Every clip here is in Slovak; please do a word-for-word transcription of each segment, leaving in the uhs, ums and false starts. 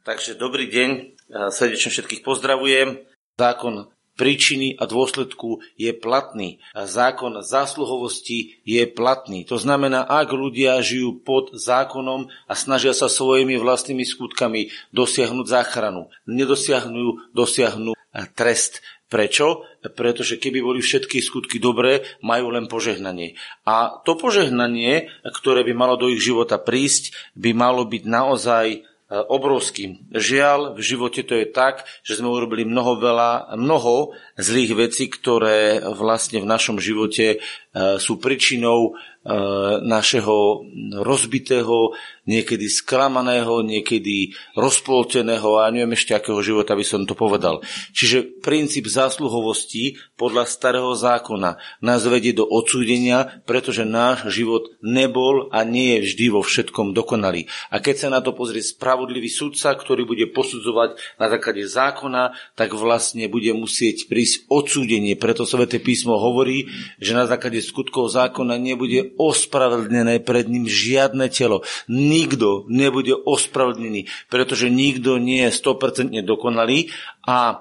Takže dobrý deň, srdečne všetkých pozdravujem. Zákon príčiny a dôsledku je platný. Zákon zásluhovosti je platný. To znamená, ak ľudia žijú pod zákonom a snažia sa svojimi vlastnými skutkami dosiahnuť záchranu, nedosiahnujú, dosiahnu trest. Prečo? Pretože keby boli všetky skutky dobré, majú len požehnanie. A to požehnanie, ktoré by malo do ich života prísť, by malo byť naozaj obrovským. Žiaľ, v živote to je tak, že sme urobili mnoho veľa, mnoho zlých vecí, ktoré vlastne v našom živote sú príčinou našeho rozbitého, niekedy sklamaného, niekedy rozpolteného a neviem ešte akého života by som to povedal. Čiže princíp zásluhovosti podľa starého zákona nás vedie do odsúdenia, pretože náš život nebol a nie je vždy vo všetkom dokonalý. A keď sa na to pozrie spravodlivý sudca, ktorý bude posudzovať na základe zákona, tak vlastne bude musieť prísť odsúdenie. Preto Sväté písmo hovorí, že na základe skutkov zákona nebude ospravedlnené pred ním žiadne telo. Nikto nebude ospravedlnený, pretože nikto nie je sto percent dokonalý a e,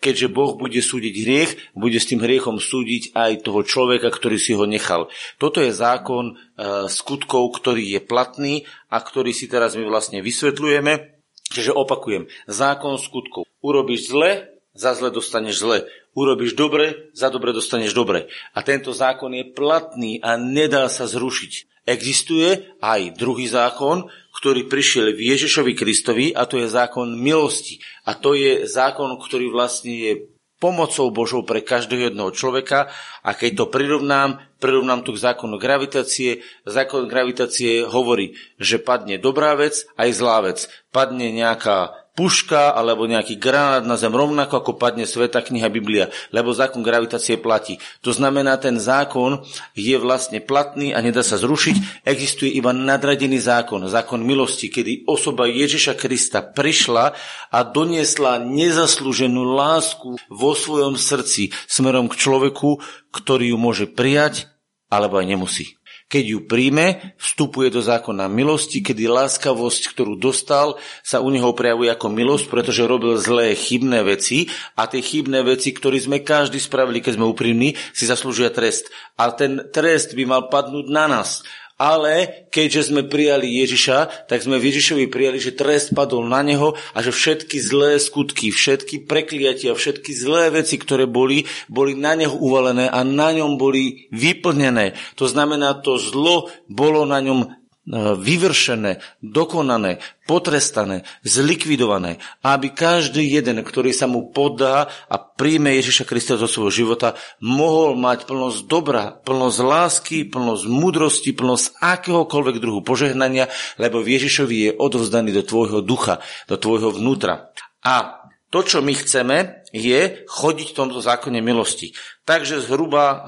keďže Boh bude súdiť hriech, bude s tým hriechom súdiť aj toho človeka, ktorý si ho nechal. Toto je zákon e, skutkov, ktorý je platný a ktorý si teraz my vlastne vysvetľujeme. Čiže opakujem, zákon skutkov. Urobíš zle, za zle dostaneš zle. Urobíš dobre, za dobre dostaneš dobre. A tento zákon je platný a nedá sa zrušiť. Existuje aj druhý zákon, ktorý prišiel v Ježišovi Kristovi, a to je zákon milosti. A to je zákon, ktorý vlastne je pomocou Božou pre každého jedného človeka. A keď to prirovnám, prirovnám to k zákonu gravitácie. Zákon gravitácie hovorí, že padne dobrá vec aj zlá vec. Padne nejaká puška alebo nejaký granát na zem rovnako ako padne Svätá kniha Biblia, lebo zákon gravitácie platí. To znamená, ten zákon je vlastne platný a nedá sa zrušiť. Existuje iba nadradený zákon, zákon milosti, kedy osoba Ježiša Krista prišla a doniesla nezaslúženú lásku vo svojom srdci smerom k človeku, ktorý ju môže prijať alebo aj nemusí. Keď ju príjme, vstupuje do zákona milosti, kedy láskavosť, ktorú dostal, sa u neho prejavuje ako milosť, pretože robil zlé, chybné veci a tie chybné veci, ktoré sme každý spravili, keď sme úprimní, si zaslúžia trest. A ten trest by mal padnúť na nás. Ale keďže sme prijali Ježiša, tak sme v Ježišovi prijali, že trest padol na neho a že všetky zlé skutky, všetky prekliatia, všetky zlé veci, ktoré boli, boli na neho uvalené a na ňom boli vyplnené. To znamená, to zlo bolo na ňom vyvršené, dokonané, potrestané, zlikvidované, aby každý jeden, ktorý sa mu poddá a príjme Ježiša Krista do svojho života, mohol mať plnosť dobra, plnosť lásky, plnosť múdrosti, plnosť akéhokoľvek druhu požehnania, lebo v Ježišovi je odovzdaný do tvojho ducha, do tvojho vnútra. A to, čo my chceme, je chodiť v tomto zákone milosti. Takže zhruba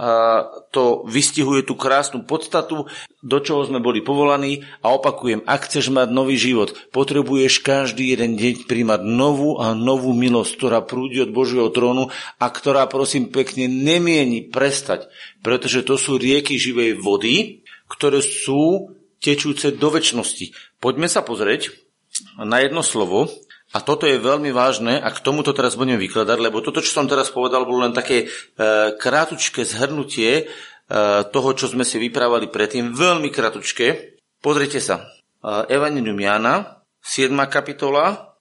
to vystihuje tú krásnu podstatu, do čoho sme boli povolaní. A opakujem, ak chceš mať nový život, potrebuješ každý jeden deň príjmať novú a novú milosť, ktorá prúdi od Božieho trónu a ktorá, prosím pekne, nemieni prestať, pretože to sú rieky živej vody, ktoré sú tečúce do večnosti. Poďme sa pozrieť na jedno slovo. A toto je veľmi vážne a k tomuto teraz budem vykladať, lebo toto, čo som teraz povedal, bolo len také e, krátučké zhrnutie e, toho, čo sme si vyprávali predtým. Veľmi krátučké. Pozrite sa. E, Evangelium Jána, siedma kapitola.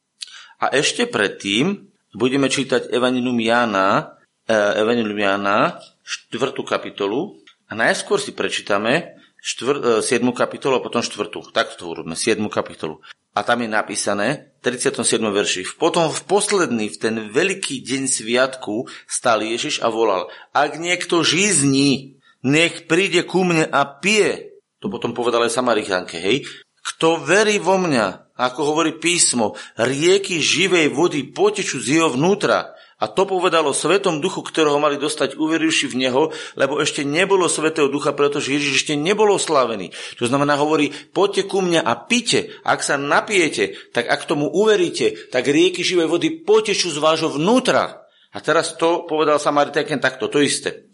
A ešte predtým budeme čítať Evangelium Jána, e, Evangelium Jána, štvrtú kapitolu. A najskôr si prečítame štvrtú, siedmu kapitolu a potom štvrtú. Takto to urobíme, siedmu kapitolu. A tam je napísané v tridsiatom siedmom verši. Potom v posledný, v ten veľký deň sviatku, stál Ježiš a volal: Ak niekto žízni, nech príde ku mne a pije. To potom povedal aj Samaritánke, hej. Kto verí vo mňa, ako hovorí písmo, rieky živej vody potečú z jeho vnútra. A to povedalo Svätom Duchu, ktorého mali dostať uverivši v neho, lebo ešte nebolo Svätého Ducha, pretože Ježiš ešte nebol oslávený. To znamená, hovorí, poďte ku mňa a pite, ak sa napijete, tak ak tomu uveríte, tak rieky živej vody potečú z vášho vnútra. A teraz to povedal Samaritánke takto, to isté.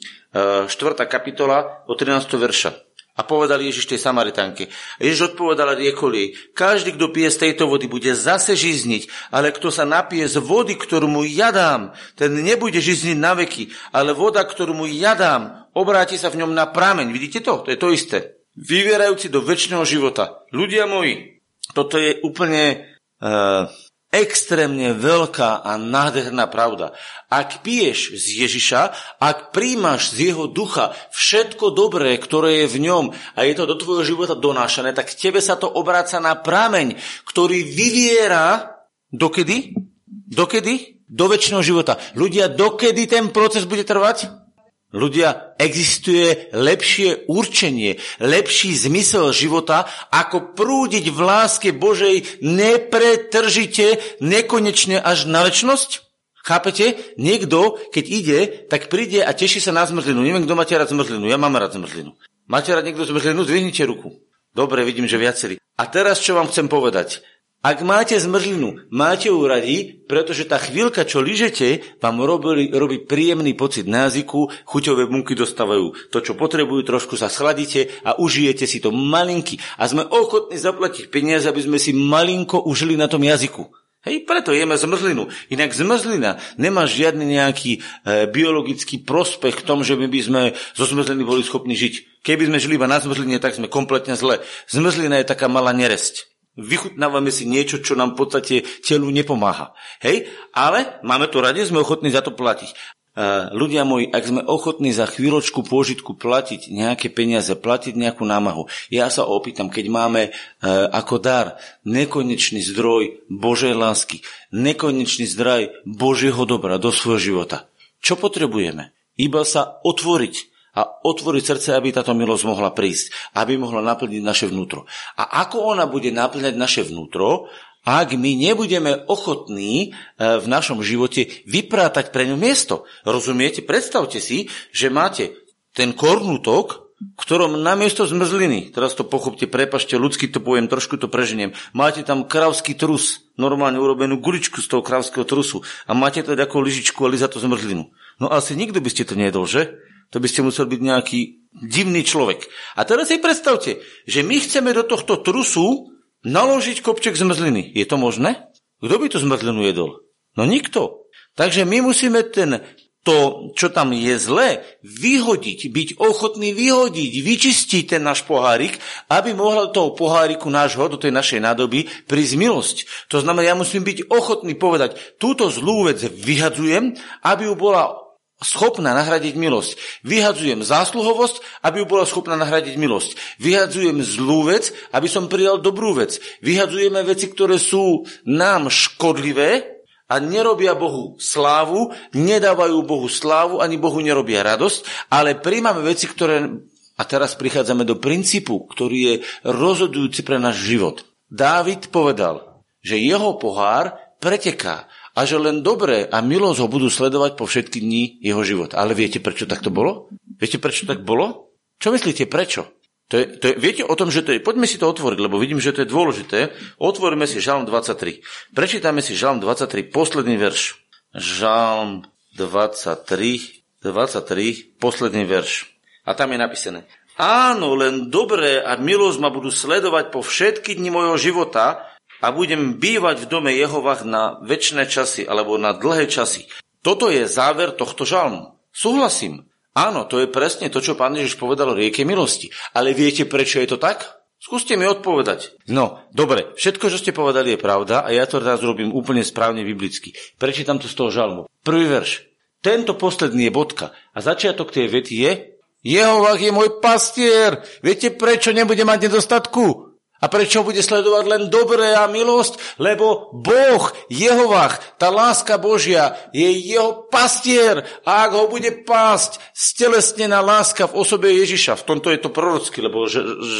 štvrtá kapitola od trinásteho verša. A povedal Ježiš tej Samaritánke. Ježiš odpovedal a riekol jej, každý, kto pije z tejto vody, bude zase žizniť, ale kto sa napije z vody, ktorú mu ja dám, ten nebude žizniť na veky, ale voda, ktorú mu ja dám, obráti sa v ňom na prameň. Vidíte to? To je to isté. Vyvierajúci do večného života. Ľudia moji, toto je úplne uh, extrémne veľká a nádherná pravda. Ak piješ z Ježiša, ak príjmaš z jeho ducha všetko dobré, ktoré je v ňom a je to do tvojho života donášané, tak tebe sa to obráca na prameň, ktorý vyviera dokedy? Dokedy? Do večného života. Ľudia, dokedy ten proces bude trvať? Ľudia, existuje lepšie určenie, lepší zmysel života, ako prúdiť v láske Božej nepretržite, nekonečne až na večnosť? Chápete? Niekto, keď ide, tak príde a teší sa na zmrzlinu. Neviem, kto máte rád zmrzlinu. Ja mám rád zmrzlinu. Máte rád niekto zmrzlinu? Zdvihnite ruku. Dobre, vidím, že viacerí. A teraz, čo vám chcem povedať? Ak máte zmrzlinu, máte ju radi, pretože tá chvíľka, čo ližete, vám robí, robí príjemný pocit na jazyku, chuťové bunky dostávajú to, čo potrebujú, trošku sa schladíte a užijete si to malinky. A sme ochotní zaplatiť peniaze, aby sme si malinko užili na tom jazyku. Hej, preto jeme zmrzlinu. Inak zmrzlina nemá žiadny nejaký e, biologický prospech v tom, že my by sme zo zmrzliny boli schopní žiť. Keby sme žili iba na zmrzline, tak sme kompletne zle. Zmrzlina je taká malá neresť. Vychutnávame si niečo, čo nám v podstate telu nepomáha. Hej? Ale máme to radi, sme ochotní za to platiť. Uh, ľudia moji, ak sme ochotní za chvíľočku pôžitku platiť nejaké peniaze, platiť nejakú námahu, ja sa opýtam, keď máme uh, ako dar nekonečný zdroj Božej lásky, nekonečný zdroj Božieho dobra do svojho života, čo potrebujeme? Iba sa otvoriť. A otvoriť srdce, aby táto milosť mohla prísť, aby mohla naplniť naše vnútro. A ako ona bude naplňať naše vnútro, ak my nebudeme ochotní v našom živote vyprátať pre ňu miesto? Rozumiete? Predstavte si, že máte ten kornútok, ktorom namiesto zmrzliny, teraz to pochopte, prepašte, ľudsky to poviem, trošku to preženiem, máte tam kravský trus, normálne urobenú guličku z toho kravského trusu a máte to ako lyžičku a lizatú zmrzlinu. No asi nikto by ste to nejedol, že? To by ste musel byť nejaký divný človek. A teraz si predstavte, že my chceme do tohto trusu naložiť kopček zmrzliny. Je to možné? Kto by tú zmrzlinu jedol? No nikto. Takže my musíme ten, to, čo tam je zlé, vyhodiť, byť ochotný vyhodiť, vyčistiť ten náš pohárik, aby mohla do toho poháriku nášho, do tej našej nádoby, prísť milosť. To znamená, ja musím byť ochotný povedať, túto zlú vec vyhadzujem, aby ju bola schopná nahradiť milosť. Vyhadzujem zásluhovosť, aby ju bola schopná nahradiť milosť. Vyhadzujem zlú vec, aby som prijal dobrú vec. Vyhadzujeme veci, ktoré sú nám škodlivé a nerobia Bohu slávu, nedávajú Bohu slávu, ani Bohu nerobia radosť, ale prijímame veci, ktoré... A teraz prichádzame do princípu, ktorý je rozhodujúci pre náš život. Dávid povedal, že jeho pohár preteká a že len dobré a milosť ho budú sledovať po všetky dni jeho života. Ale viete, prečo tak to bolo? Viete, prečo tak bolo? Čo myslíte, prečo? To je, to je, viete o tom, že to je... Poďme si to otvoriť, lebo vidím, že to je dôležité. Otvoríme si Žalm dvadsaťtri. Prečítame si Žalm dvadsaťtri, posledný verš. Žalm dvadsaťtri, dvadsaťtri, posledný verš. A tam je napísané. Áno, len dobré a milosť ma budú sledovať po všetky dni mojho života, a budem bývať v dome Jehovah na večné časy, alebo na dlhé časy. Toto je záver tohto žalmu. Súhlasím. Áno, to je presne to, čo pán Ježiš povedal o rieke milosti. Ale viete, prečo je to tak? Skúste mi odpovedať. No, dobre, všetko, čo ste povedali, je pravda a ja to teraz robím úplne správne biblicky. Prečítam to z toho žalmu. Prvý verš. Tento posledný je bodka. A začiatok tej vety je Jehovah je môj pastier. Viete, prečo nebude mať nedostatku? A prečo bude sledovať len dobré a milosť? Lebo Boh, Jehovah, tá láska Božia je jeho pastier. A ak ho bude pásť stelesnená láska v osobe Ježiša, v tomto je to prorocky, lebo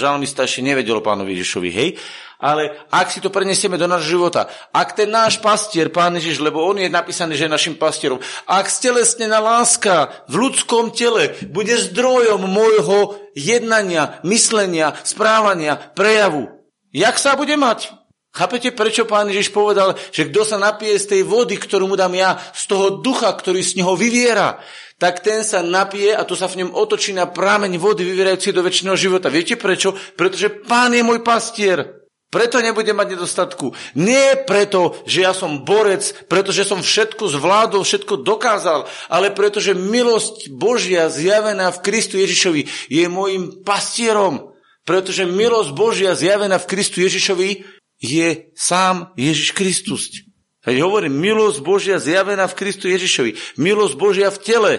žalmista ešte nevedel o pánovi Ježišovi, hej? Ale ak si to prenesieme do nášho života, ak ten náš pastier, pán Ježiš, lebo on je napísaný, že je našim pastierom, ak stelesnená láska v ľudskom tele bude zdrojom môjho jednania, myslenia, správania, prejavu, jak sa bude mať? Chápete, prečo pán Ježiš povedal, že kto sa napije z tej vody, ktorú mu dám ja, z toho ducha, ktorý z neho vyviera, tak ten sa napije a to sa v ňom otočí na prameň vody vyvierajúci do večného života. Viete prečo? Pretože Pán je môj pastier. Preto nebudem mať nedostatku. Nie preto, že ja som borec, pretože som všetko zvládol, všetko dokázal, ale pretože milosť Božia zjavená v Kristu Ježišovi je môjim pastierom. Pretože milosť Božia zjavená v Kristu Ježišovi je sám Ježiš Kristus. Hej, hovorím, milosť Božia zjavená v Kristu Ježišovi. Milosť Božia v tele.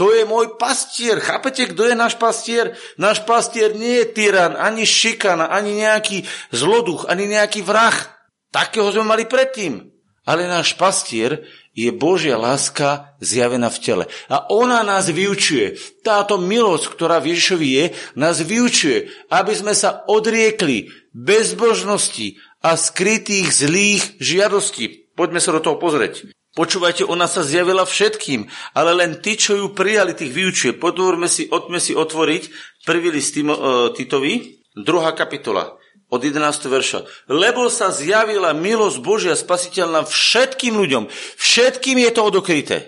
To je môj pastier. Chápete, kto je náš pastier? Náš pastier nie je tyran, ani šikana, ani nejaký zloduch, ani nejaký vrah. Takého sme mali predtým. Ale náš pastier je Božia láska zjavená v tele. A ona nás vyučuje. Táto milosť, ktorá v Ježišovi je, nás vyučuje, aby sme sa odriekli bezbožnosti a skrytých zlých žiadostí. Poďme sa do toho pozrieť. Počúvajte, ona sa zjavila všetkým, ale len tí, čo ju prijali, tých vyučuje. Podvorme si, odme si otvoriť prvý list Titovi, druhá kapitola. Od jedenásteho verša. Lebo sa zjavila milosť Božia spasiteľná všetkým ľuďom. Všetkým je to odokryté.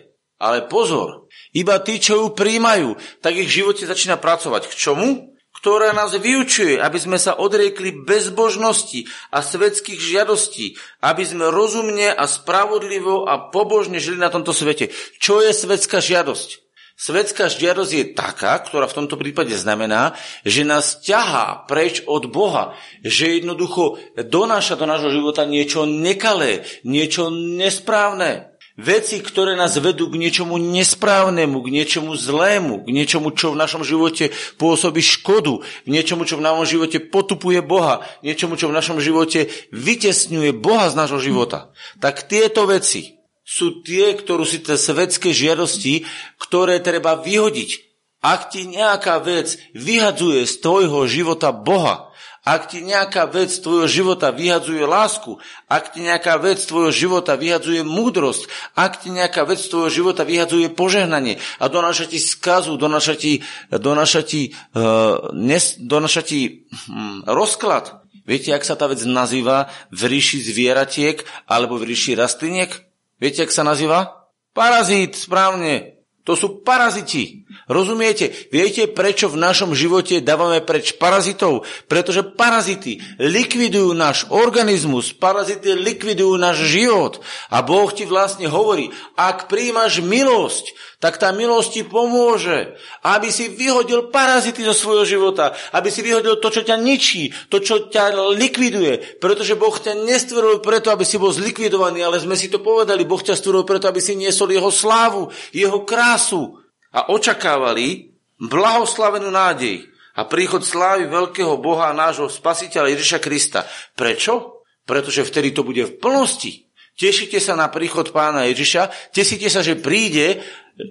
Ale pozor, iba tí, čo ju príjmajú, tak ich v živote začína pracovať. K čomu? Ktorá nás vyučuje, aby sme sa odriekli bezbožnosti a svetských žiadostí, aby sme rozumne a spravodlivo a pobožne žili na tomto svete. Čo je svetská žiadosť? Svetská žiadosť je taká, ktorá v tomto prípade znamená, že nás ťahá preč od Boha, že jednoducho donáša do nášho života niečo nekalé, niečo nesprávne. Veci, ktoré nás vedú k niečomu nesprávnemu, k niečomu zlému, k niečomu, čo v našom živote pôsobí škodu, k niečomu, čo v našom živote potupuje Boha, k niečomu, čo v našom živote vytesňuje Boha z nášho života. Tak tieto veci sú tie, ktorú si tie svetské žiadosti, ktoré treba vyhodiť. Ak ti nejaká vec vyhadzuje z tvojho života Boha, ak ti nejaká vec z tvojho života vyhadzuje lásku, ak ti nejaká vec z tvojho života vyhadzuje múdrosť, ak ti nejaká vec z tvojho života vyhadzuje požehnanie a donáša ti skazu, donáša ti, donáša ti, uh, nes, donáša ti hm, rozklad. Viete, ak sa tá vec nazýva v ríši zvieratiek alebo v ríši rastliniek? Viete, jak sa nazýva? Parazit, správne. To sú paraziti. Rozumiete? Viete, prečo v našom živote dávame preč parazitov? Pretože parazity likvidujú náš organizmus, parazity likvidujú náš život. A Boh ti vlastne hovorí, ak príjmaš milosť, tak tá milosť ti pomôže, aby si vyhodil parazity zo svojho života, aby si vyhodil to, čo ťa ničí, to, čo ťa likviduje. Pretože Boh ťa nestvoril preto, aby si bol zlikvidovaný, ale sme si to povedali, Boh ťa stvoril preto, aby si niesol jeho slávu, jeho krásu. A očakávali blahoslavenú nádej a príchod slávy veľkého Boha a nášho spasiteľa Ježiša Krista. Prečo? Pretože vtedy to bude v plnosti. Tešíte sa na príchod Pána Ježiša, tešíte sa, že príde,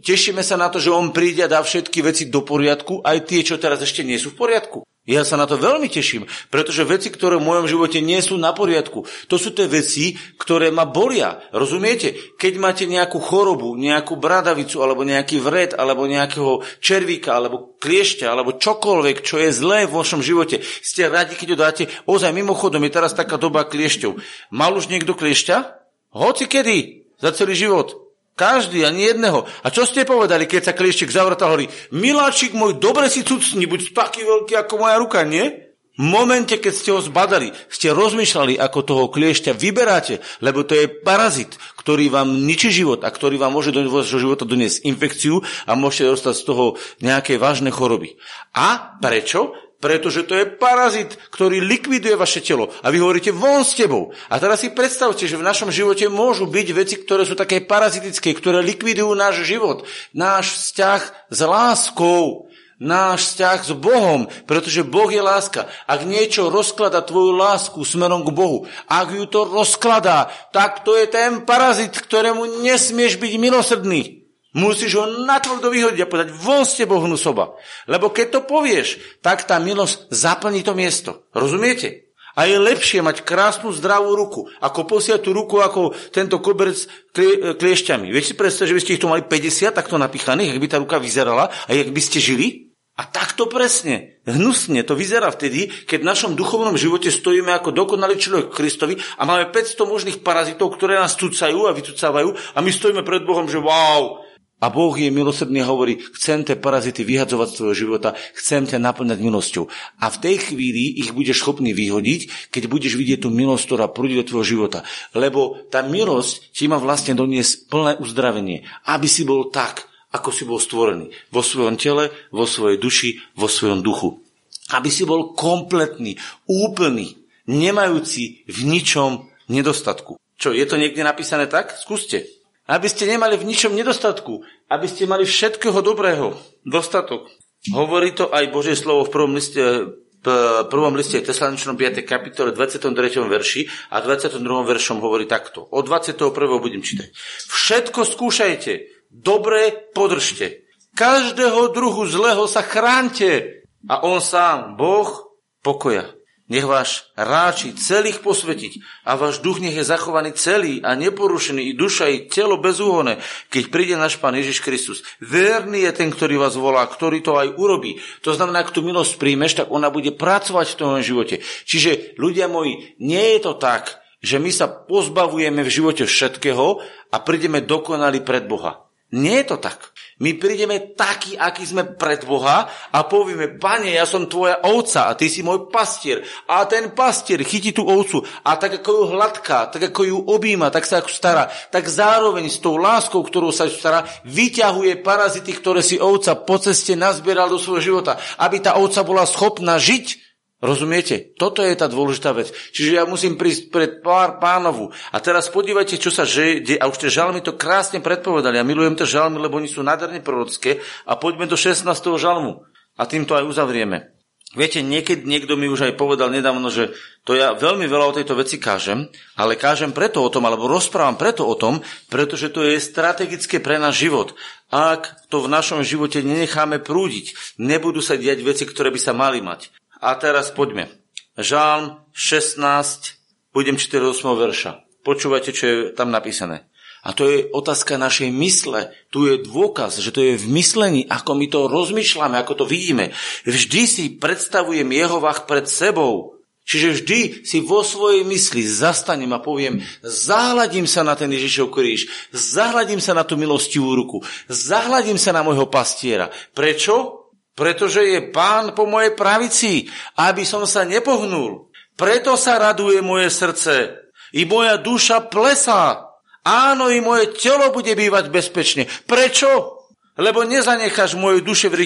tešíme sa na to, že on príde a dá všetky veci do poriadku, aj tie, čo teraz ešte nie sú v poriadku. Ja sa na to veľmi teším, pretože veci, ktoré v mojom živote nie sú na poriadku, to sú tie veci, ktoré ma bolia. Rozumiete? Keď máte nejakú chorobu, nejakú bradavicu, alebo nejaký vred, alebo nejakého červíka, alebo kliešťa, alebo čokoľvek, čo je zlé v vašom živote, ste radi, keď ho dáte. Ozaj, mimochodom, je teraz taká doba kliešťov. Mal už niekto kliešťa? Hoci kedy, za celý život. Každý, ani jedného. A čo ste povedali, keď sa klieštik zavratal, hovorí, miláčik môj, dobre si cucni, buď taký veľký ako moja ruka, nie? V momente, keď ste ho zbadali, ste rozmýšľali, ako toho kliešťa vyberáte, lebo to je parazit, ktorý vám ničí život a ktorý vám môže do života doniesť infekciu a môžete dostať z toho nejaké vážne choroby. A prečo? Pretože to je parazit, ktorý likviduje vaše telo. A vy hovoríte, von s tebou. A teraz si predstavte, že v našom živote môžu byť veci, ktoré sú také parazitické, ktoré likvidujú náš život, náš vzťah s láskou, náš vzťah s Bohom, pretože Boh je láska. Ak niečo rozklada tvoju lásku smerom k Bohu, ak ju to rozkladá, tak to je ten parazit, ktorému nesmieš byť milosrdný. Musíš ho natvrdo vyhodiť a povedať, von s tebou hnusoba. Lebo keď to povieš, tak tá milosť zaplní to miesto. Rozumiete? A je lepšie mať krásnu, zdravú ruku, ako posiatú ruku, ako tento koberec klie, kliešťami. Vieš si predstav, že by ste ich tu mali päťdesiat takto napíchaných, ak by tá ruka vyzerala a jak by ste žili? A takto presne, hnusne to vyzerá vtedy, keď v našom duchovnom živote stojíme ako dokonalý človek Kristovi a máme päťsto možných parazitov, ktoré nás cucajú a vycucávajú a my stojíme pred Bohom, že wow. A Boh je milosrdný a hovorí, chcem tie parazity vyhadzovať z tvojho života, chcem ťa naplňať milosťou. A v tej chvíli ich budeš schopný vyhodiť, keď budeš vidieť tú milosť, ktorá prúdi do tvojho života. Lebo tá milosť ti má vlastne doniesť plné uzdravenie, aby si bol tak, ako si bol stvorený. Vo svojom tele, vo svojej duši, vo svojom duchu. Aby si bol kompletný, úplný, nemajúci v ničom nedostatku. Čo, je to niekde napísané tak? Skúste. Aby ste nemali v ničom nedostatku, aby ste mali všetkého dobrého dostatok. Hovorí to aj Božie slovo v prvom liste, v prvom liste Tesaloničanom piatej kapitole dvadsiatom treťom verši a dvadsiatom druhom veršom hovorí takto. Od dvadsiateho prvého budem čítať. Všetko skúšajte, dobré podržte. Každého druhu zlého sa chránte a on sám, Boh pokoja. Nech váš ráči celých posvetiť a váš duch nech je zachovaný celý a neporušený, i duša, i telo bezúhonné, keď príde náš Pán Ježiš Kristus. Verný je ten, ktorý vás volá, ktorý to aj urobí. To znamená, ak tú milosť príjmeš, tak ona bude pracovať v tom živote. Čiže, ľudia moji, nie je to tak, že my sa pozbavujeme v živote všetkého a prídeme dokonali pred Boha. Nie je to tak. My prídeme takí, akí sme pred Boha a povieme, Pane, ja som tvoja ovca a ty si môj pastier. A ten pastier chytí tú ovcu a tak ako ju hladká, tak ako ju objíma, tak sa ako stará, tak zároveň s tou láskou, ktorou sa stará, vyťahuje parazity, ktoré si ovca po ceste nazbieral do svojho života, aby tá ovca bola schopná žiť. Rozumiete? Toto je tá dôležitá vec. Čiže ja musím prísť pred pár pánovu. A teraz podívajte, čo sa deje. A už tie žalmy to krásne predpovedali. Ja milujem tie žalmy, lebo oni sú nádherne prorocké. A poďme do šestnásteho žalmu. A tým to aj uzavrieme. Viete, niekedy niekto mi už aj povedal nedávno, že to ja veľmi veľa o tejto veci kážem, ale kážem preto o tom, alebo rozprávam preto o tom, pretože to je strategické pre náš život. Ak to v našom živote nenecháme prúdiť, nebudú sa diať veci, ktoré by sa mali mať. A teraz poďme. Žalm šestnásť, budem čítať osem verša. Počúvajte, čo je tam napísané. A to je otázka našej mysle. Tu je dôkaz, že to je v myslení, ako my to rozmýšľame, ako to vidíme. Vždy si predstavujem Jehovah pred sebou. Čiže vždy si vo svojej mysli zastanem a poviem, zahľadím sa na ten Ježišov kríž, zahľadím sa na tú milostivú ruku, zahľadím sa na môjho pastiera. Prečo? Pretože je Pán po mojej pravici, aby som sa nepohnul. Preto sa raduje moje srdce, i moja duša plesá. Áno, i moje telo bude bývať bezpečne. Prečo? Lebo nezanecháš moju duše v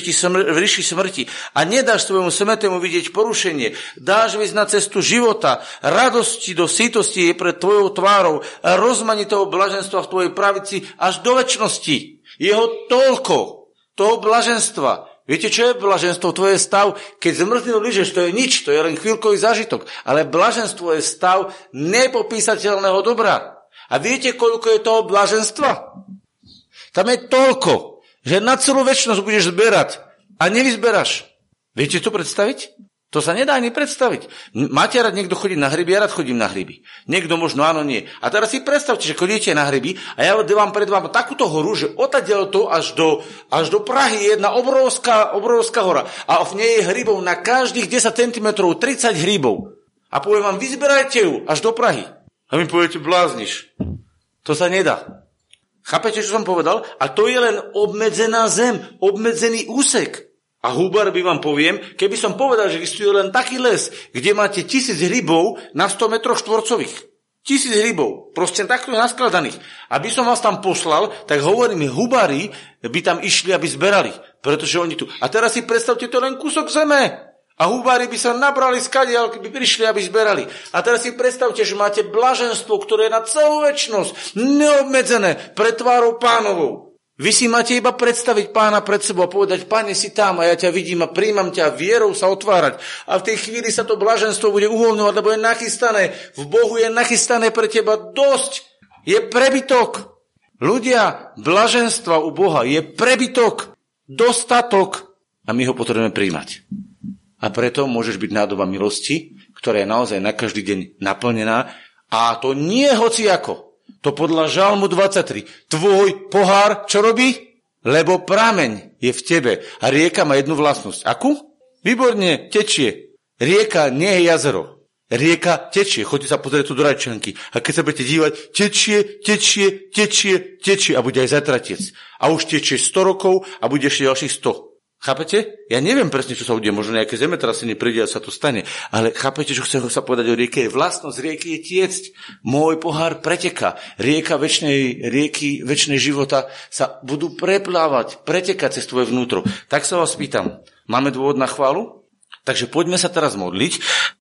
ríši smrti a nedáš svojmu smetému vidieť porušenie. Dáš vysť na cestu života, radosti do sítosti je pred tvojou tvárou, rozmanitého blaženstva v tvojej pravici až do večnosti. Jeho toľko, toho blaženstva. Viete, čo je blaženstvo? To je stav, keď zmrzlinu lyžeš, to je nič, to je len chvíľkový zážitok. Ale blaženstvo je stav nepopísateľného dobra. A viete, koľko je toho blaženstva? Tam je toľko, že na celú večnosť budeš zberať a nevyzberaš. Viete to predstaviť? To sa nedá ani predstaviť. Máte rád, niekto chodí na hryby, ja rád chodím na hryby. Niekto možno áno, nie. A teraz si predstavte, že chodíte na hryby a ja vám pred vám takúto horu, že odtiaľ to až do, až do Prahy je jedna obrovská, obrovská hora. A v nej je hrybov na každých desať centimetrov tridsať hrybov. A poviem vám, vyzberajte ju až do Prahy. A mi poviete, blázniš. To sa nedá. Chápete, čo som povedal? A to je len obmedzená zem, obmedzený úsek. A húbar by vám poviem, keby som povedal, že existuje len taký les, kde máte tisíc hrybov na sto metroch štvorcových. Tisíc hrybov, proste takto naskladaných. Aby som vás tam poslal, tak hovorím, hubári by tam išli, aby zberali. Pretože oni tu. A teraz si predstavte to len kúsok zeme. A hubári by sa nabrali skadiaľ, keby prišli, aby zberali. A teraz si predstavte, že máte blaženstvo, ktoré je na celú večnosť neobmedzené pred tvárou pánovou. Vy si máte iba predstaviť pána pred sebou a povedať, Pane, si tam a ja ťa vidím a príjmam ťa a vierou sa otvárať. A v tej chvíli sa to blaženstvo bude uvoľňovať, lebo je nachystané. V Bohu je nachystané pre teba dosť. Je prebytok. Ľudia, blaženstva u Boha je prebytok, dostatok a my ho potrebujeme príjmať. A preto môžeš byť nádoba milosti, ktorá je naozaj na každý deň naplnená a to nie hociako. To podľa Žalmu dvadsaťtri. Tvoj pohár čo robí? Lebo prameň je v tebe a rieka má jednu vlastnosť. Akú? Výborne tečie. Rieka nie je jazero. Rieka tečie, choďte sa pozrieť tu do Rajčanky. A keď sa budete dívať, tečie, tečie, tečie, tečie a bude aj zatratiec. A už tečie sto rokov a bude ešte ďalších sto. Chápete? Ja neviem presne, čo sa bude, možno nejaké zemetrasenie príde a sa to stane. Ale chápete, čo chcem sa povedať o rieke? Vlastnosť rieky je tiecť. Môj pohár preteká. Rieka večnej, rieky večnej života sa budú preplávať, pretekať cez tvoje vnútro. Tak sa vás pýtam, máme dôvod na chválu? Takže poďme sa teraz modliť.